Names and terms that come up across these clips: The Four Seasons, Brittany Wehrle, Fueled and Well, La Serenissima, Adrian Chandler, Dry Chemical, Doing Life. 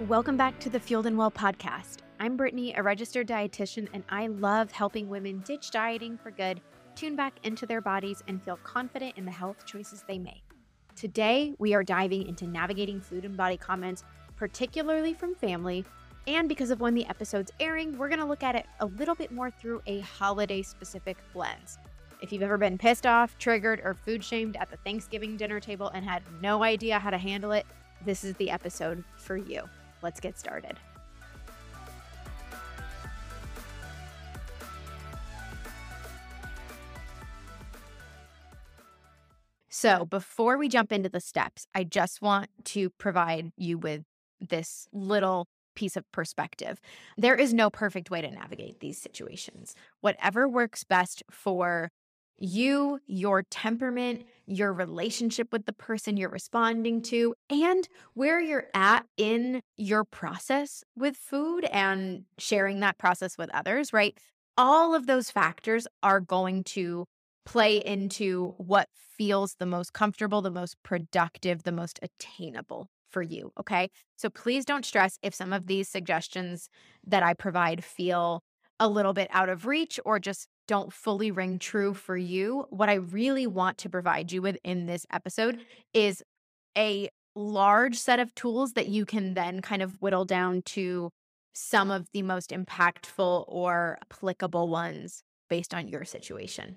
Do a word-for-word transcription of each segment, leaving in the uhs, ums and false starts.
Welcome back to the Fueled and Well podcast. I'm Brittany, a registered dietitian, and I love helping women ditch dieting for good, tune back into their bodies, and feel confident in the health choices they make. Today, we are diving into navigating food and body comments, particularly from family, and because of when the episode's airing, we're gonna look at it a little bit more through a holiday-specific lens. If you've ever been pissed off, triggered, or food-shamed at the Thanksgiving dinner table and had no idea how to handle it, this is the episode for you. Let's get started. So before we jump into the steps, I just want to provide you with this little piece of perspective. There is no perfect way to navigate these situations. Whatever works best for you, your temperament, your relationship with the person you're responding to, and where you're at in your process with food and sharing that process with others, right? All of those factors are going to play into what feels the most comfortable, the most productive, the most attainable for you, okay? So please don't stress if some of these suggestions that I provide feel a little bit out of reach or just don't fully ring true for you. What I really want to provide you with in this episode is a large set of tools that you can then kind of whittle down to some of the most impactful or applicable ones based on your situation.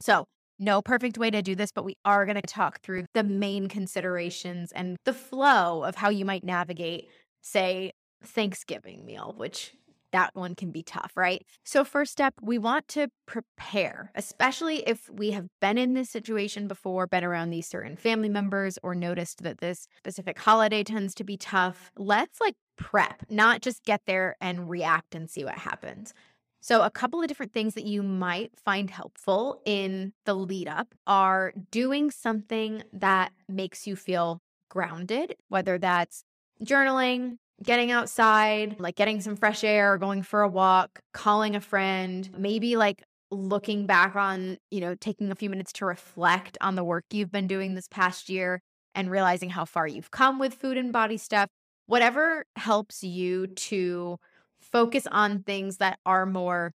So no perfect way to do this, but we are going to talk through the main considerations and the flow of how you might navigate, say, Thanksgiving meal, which that one can be tough, right? So first step, we want to prepare, especially if we have been in this situation before, been around these certain family members, or noticed that this specific holiday tends to be tough. Let's like prep, not just get there and react and see what happens. So a couple of different things that you might find helpful in the lead up are doing something that makes you feel grounded, whether that's journaling, getting outside, like getting some fresh air, or going for a walk, calling a friend, maybe like looking back on, you know, taking a few minutes to reflect on the work you've been doing this past year and realizing how far you've come with food and body stuff. Whatever helps you to focus on things that are more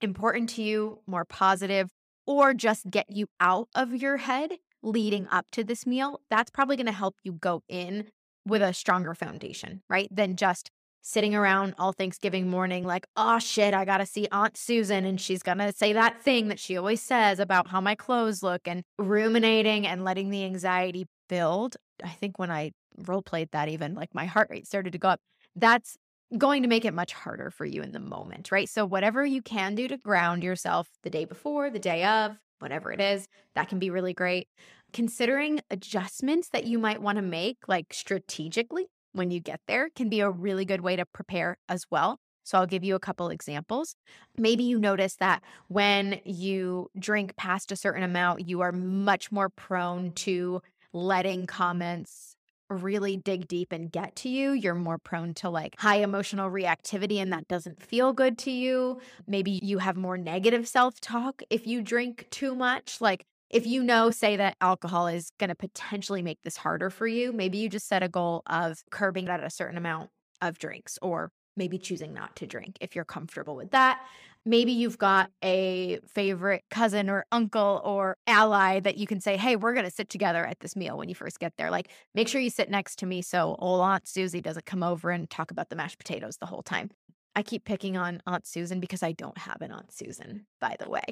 important to you, more positive, or just get you out of your head leading up to this meal, that's probably going to help you go in with a stronger foundation, right? Than just sitting around all Thanksgiving morning like, oh shit, I gotta see Aunt Susan and she's gonna say that thing that she always says about how my clothes look, and ruminating and letting the anxiety build. I think when I role played that, even like my heart rate started to go up. That's going to make it much harder for you in the moment, right? So whatever you can do to ground yourself the day before, the day of, whatever it is, that can be really great. Considering adjustments that you might want to make, like strategically when you get there, can be a really good way to prepare as well. So I'll give you a couple examples. Maybe you notice that when you drink past a certain amount, you are much more prone to letting comments really dig deep and get to you. You're more prone to like high emotional reactivity, and that doesn't feel good to you. Maybe you have more negative self-talk if you drink too much. Like, if you know, say, that alcohol is going to potentially make this harder for you, maybe you just set a goal of curbing at a certain amount of drinks, or maybe choosing not to drink if you're comfortable with that. Maybe you've got a favorite cousin or uncle or ally that you can say, hey, we're going to sit together at this meal when you first get there. Like, make sure you sit next to me so old Aunt Susie doesn't come over and talk about the mashed potatoes the whole time. I keep picking on Aunt Susan because I don't have an Aunt Susan, by the way.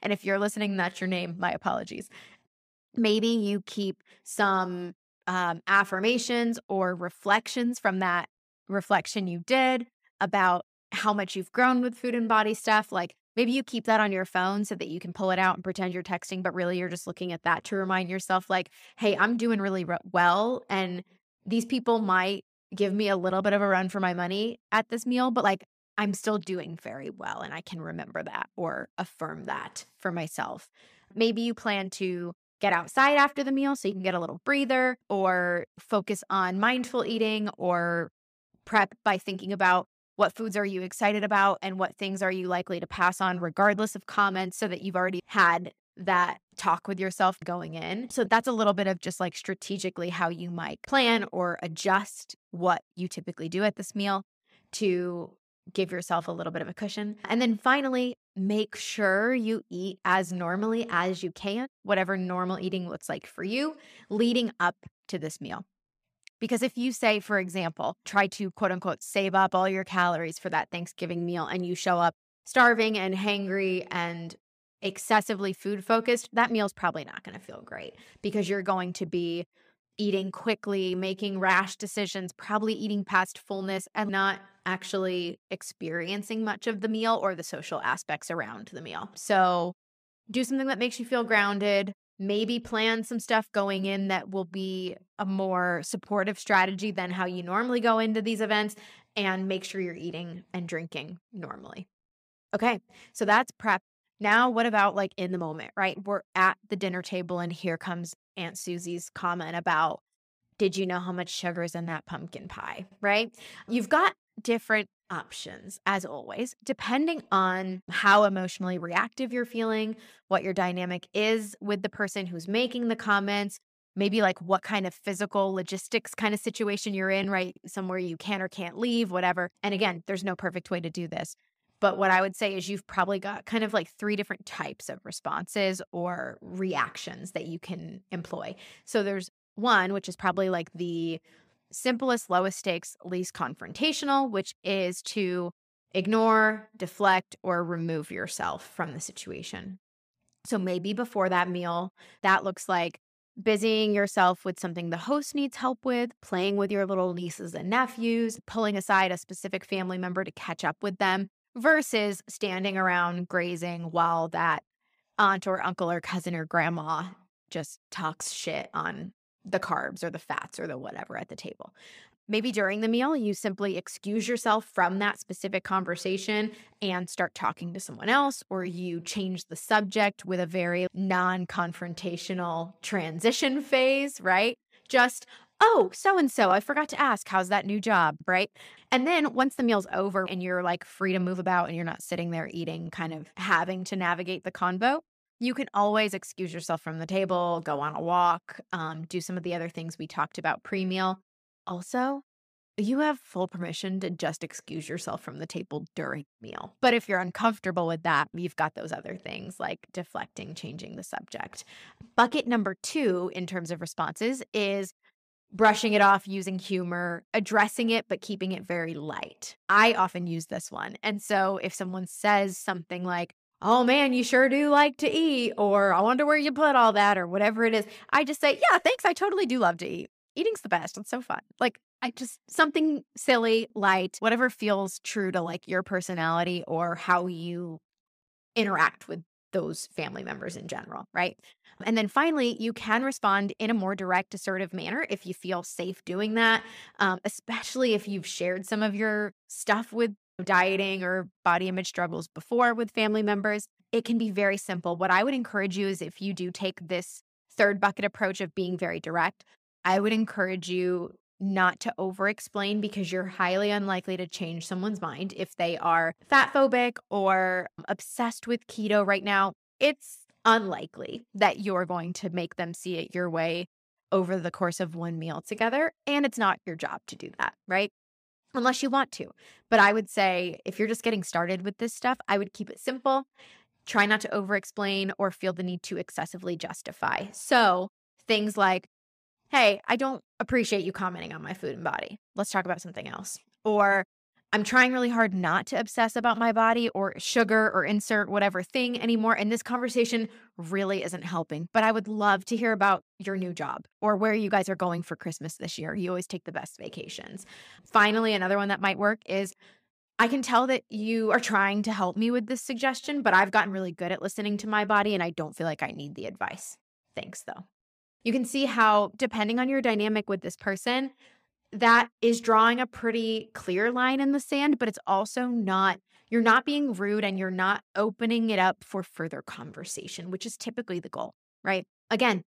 And if you're listening, that's your name. My apologies. Maybe you keep some um, affirmations or reflections from that reflection you did about how much you've grown with food and body stuff. Like, maybe you keep that on your phone so that you can pull it out and pretend you're texting, but really you're just looking at that to remind yourself like, hey, I'm doing really re- well. And these people might give me a little bit of a run for my money at this meal, but like, I'm still doing very well, and I can remember that or affirm that for myself. Maybe you plan to get outside after the meal so you can get a little breather, or focus on mindful eating, or prep by thinking about what foods are you excited about and what things are you likely to pass on regardless of comments, so that you've already had that talk with yourself going in. So that's a little bit of just like strategically how you might plan or adjust what you typically do at this meal to give yourself a little bit of a cushion. And then finally, make sure you eat as normally as you can, whatever normal eating looks like for you leading up to this meal. Because if you say, for example, try to quote unquote save up all your calories for that Thanksgiving meal and you show up starving and hangry and excessively food focused, that meal's probably not going to feel great because you're going to be eating quickly, making rash decisions, probably eating past fullness and not actually experiencing much of the meal or the social aspects around the meal. So do something that makes you feel grounded. Maybe plan some stuff going in that will be a more supportive strategy than how you normally go into these events, and make sure you're eating and drinking normally. Okay, so that's prep. Now, what about like in the moment, right? We're at the dinner table and here comes Aunt Susie's comment about, did you know how much sugar is in that pumpkin pie, right? You've got different options, as always, depending on how emotionally reactive you're feeling, what your dynamic is with the person who's making the comments, maybe like what kind of physical logistics kind of situation you're in, right? Somewhere you can or can't leave, whatever. And again, there's no perfect way to do this. But what I would say is you've probably got kind of like three different types of responses or reactions that you can employ. So there's one, which is probably like the simplest, lowest stakes, least confrontational, which is to ignore, deflect, or remove yourself from the situation. So maybe before that meal, that looks like busying yourself with something the host needs help with, playing with your little nieces and nephews, pulling aside a specific family member to catch up with them, versus standing around grazing while that aunt or uncle or cousin or grandma just talks shit on the carbs or the fats or the whatever at the table. Maybe during the meal, you simply excuse yourself from that specific conversation and start talking to someone else, or you change the subject with a very non-confrontational transition phase, right? Just, oh, so-and-so, I forgot to ask, how's that new job, right? And then once the meal's over and you're like free to move about and you're not sitting there eating, kind of having to navigate the convo, you can always excuse yourself from the table, go on a walk, um, do some of the other things we talked about pre-meal. Also, you have full permission to just excuse yourself from the table during the meal. But if you're uncomfortable with that, you've got those other things like deflecting, changing the subject. Bucket number two in terms of responses is brushing it off, using humor, addressing it, but keeping it very light. I often use this one. And so if someone says something like, oh man, you sure do like to eat, or I wonder where you put all that, or whatever it is, I just say, yeah, thanks, I totally do love to eat. Eating's the best. It's so fun. Like, I just, something silly, light, whatever feels true to like your personality or how you interact with those family members in general, right? And then finally, you can respond in a more direct, assertive manner if you feel safe doing that, um, especially if you've shared some of your stuff with dieting or body image struggles before with family members. It can be very simple. What I would encourage you is if you do take this third bucket approach of being very direct, I would encourage you not to over-explain, because you're highly unlikely to change someone's mind if they are fat phobic or obsessed with keto right now. It's unlikely that you're going to make them see it your way over the course of one meal together, and it's not your job to do that, right? Unless you want to. But I would say if you're just getting started with this stuff, I would keep it simple. Try not to over-explain or feel the need to excessively justify. So things like, hey, I don't appreciate you commenting on my food and body. Let's talk about something else. Or I'm trying really hard not to obsess about my body or sugar or insert whatever thing anymore, and this conversation really isn't helping. But I would love to hear about your new job or where you guys are going for Christmas this year. You always take the best vacations. Finally, another one that might work is, I can tell that you are trying to help me with this suggestion, but I've gotten really good at listening to my body and I don't feel like I need the advice. Thanks, though. You can see how, depending on your dynamic with this person, that is drawing a pretty clear line in the sand, but it's also not, you're not being rude and you're not opening it up for further conversation, which is typically the goal, right? Again,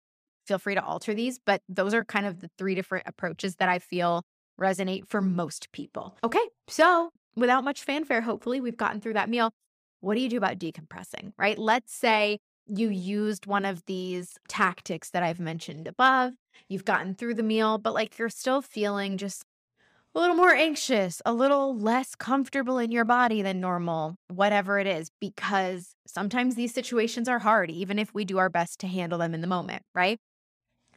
feel free to alter these, but those are kind of the three different approaches that I feel resonate for most people. Okay, so without much fanfare, hopefully we've gotten through that meal. What do you do about decompressing, right? Let's say you used one of these tactics that I've mentioned above, you've gotten through the meal, but like you're still feeling just a little more anxious, a little less comfortable in your body than normal, whatever it is, because sometimes these situations are hard, even if we do our best to handle them in the moment, right?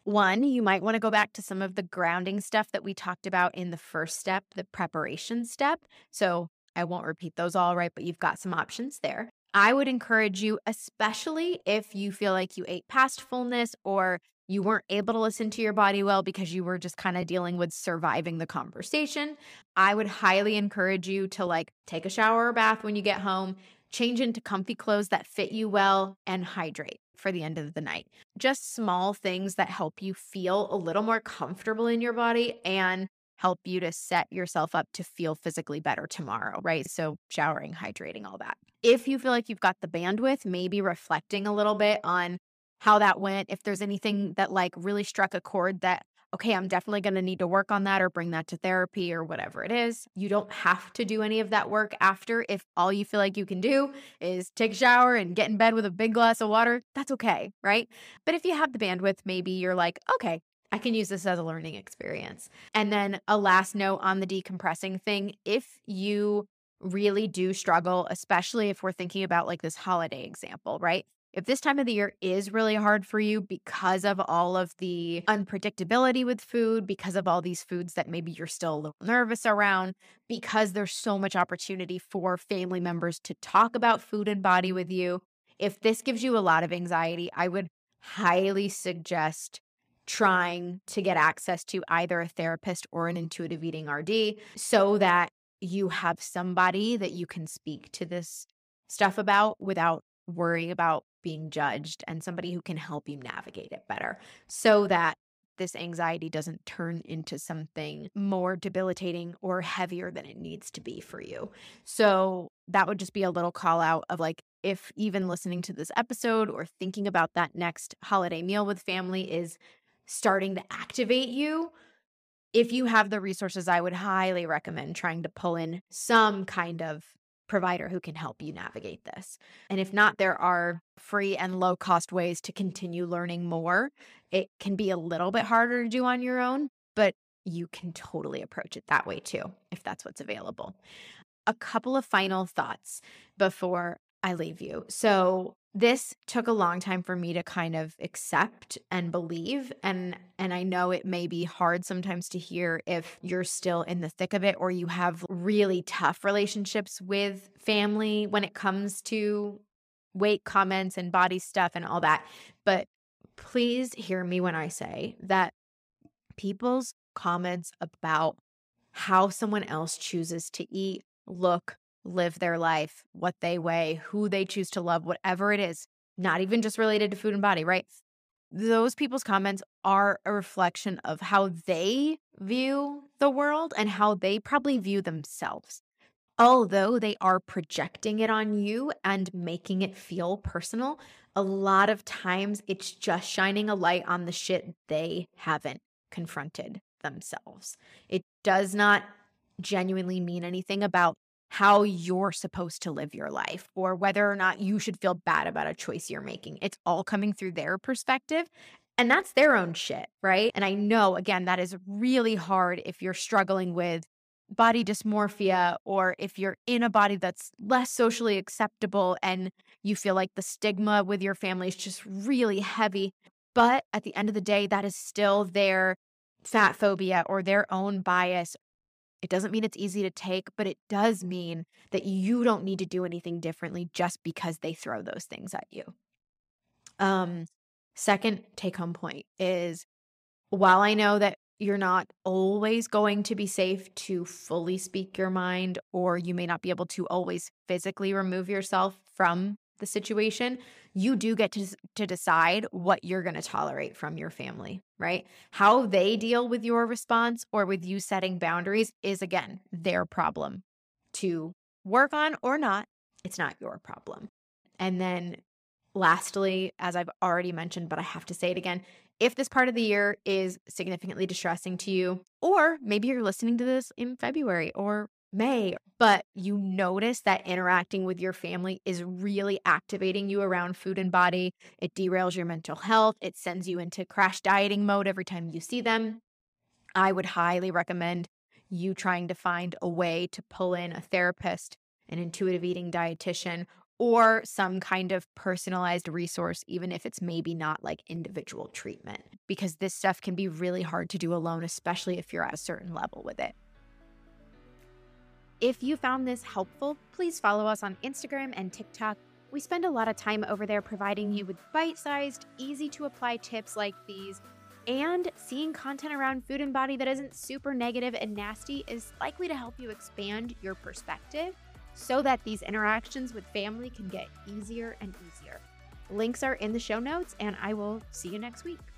One, you might want to go back to some of the grounding stuff that we talked about in the first step, the preparation step. So I won't repeat those all, right? But you've got some options there. I would encourage you, especially if you feel like you ate past fullness or you weren't able to listen to your body well because you were just kind of dealing with surviving the conversation, I would highly encourage you to like take a shower or bath when you get home, change into comfy clothes that fit you well, and hydrate for the end of the night. Just small things that help you feel a little more comfortable in your body and help you to set yourself up to feel physically better tomorrow, right? So showering, hydrating, all that. If you feel like you've got the bandwidth, maybe reflecting a little bit on how that went, if there's anything that like really struck a chord that, okay, I'm definitely going to need to work on that or bring that to therapy or whatever it is. You don't have to do any of that work after. If all you feel like you can do is take a shower and get in bed with a big glass of water, that's okay, right? But if you have the bandwidth, maybe you're like, okay, I can use this as a learning experience. And then a last note on the decompressing thing, if you really do struggle, especially if we're thinking about like this holiday example, right? If this time of the year is really hard for you because of all of the unpredictability with food, because of all these foods that maybe you're still a little nervous around, because there's so much opportunity for family members to talk about food and body with you, if this gives you a lot of anxiety, I would highly suggest trying to get access to either a therapist or an intuitive eating R D so that you have somebody that you can speak to this stuff about without worrying about being judged, and somebody who can help you navigate it better so that this anxiety doesn't turn into something more debilitating or heavier than it needs to be for you. So that would just be a little call out of like, if even listening to this episode or thinking about that next holiday meal with family is starting to activate you, if you have the resources, I would highly recommend trying to pull in some kind of provider who can help you navigate this. And if not, there are free and low-cost ways to continue learning more. It can be a little bit harder to do on your own, but you can totally approach it that way too, if that's what's available. A couple of final thoughts before I leave you. So this took a long time for me to kind of accept and believe. And, and I know it may be hard sometimes to hear if you're still in the thick of it or you have really tough relationships with family when it comes to weight comments and body stuff and all that. But please hear me when I say that people's comments about how someone else chooses to eat, look, live their life, what they weigh, who they choose to love, whatever it is, not even just related to food and body, right? Those people's comments are a reflection of how they view the world and how they probably view themselves. Although they are projecting it on you and making it feel personal, a lot of times it's just shining a light on the shit they haven't confronted themselves. It does not genuinely mean anything about how you're supposed to live your life or whether or not you should feel bad about a choice you're making. It's all coming through their perspective, and that's their own shit, right? And I know, again, that is really hard if you're struggling with body dysmorphia or if you're in a body that's less socially acceptable and you feel like the stigma with your family is just really heavy. But at the end of the day, that is still their fat phobia or their own bias. It doesn't mean it's easy to take, but it does mean that you don't need to do anything differently just because they throw those things at you. Um, second take-home point is, while I know that you're not always going to be safe to fully speak your mind, or you may not be able to always physically remove yourself from the situation, you do get to, to decide what you're going to tolerate from your family, right? How they deal with your response or with you setting boundaries is, again, their problem to work on or not. It's not your problem. And then lastly, as I've already mentioned, but I have to say it again, if this part of the year is significantly distressing to you, or maybe you're listening to this in February or may, but you notice that interacting with your family is really activating you around food and body. It derails your mental health. It sends you into crash dieting mode every time you see them. I would highly recommend you trying to find a way to pull in a therapist, an intuitive eating dietitian, or some kind of personalized resource, even if it's maybe not like individual treatment, because this stuff can be really hard to do alone, especially if you're at a certain level with it. If you found this helpful, please follow us on Instagram and TikTok. We spend a lot of time over there providing you with bite-sized, easy-to-apply tips like these, and seeing content around food and body that isn't super negative and nasty is likely to help you expand your perspective so that these interactions with family can get easier and easier. Links are in the show notes, and I will see you next week.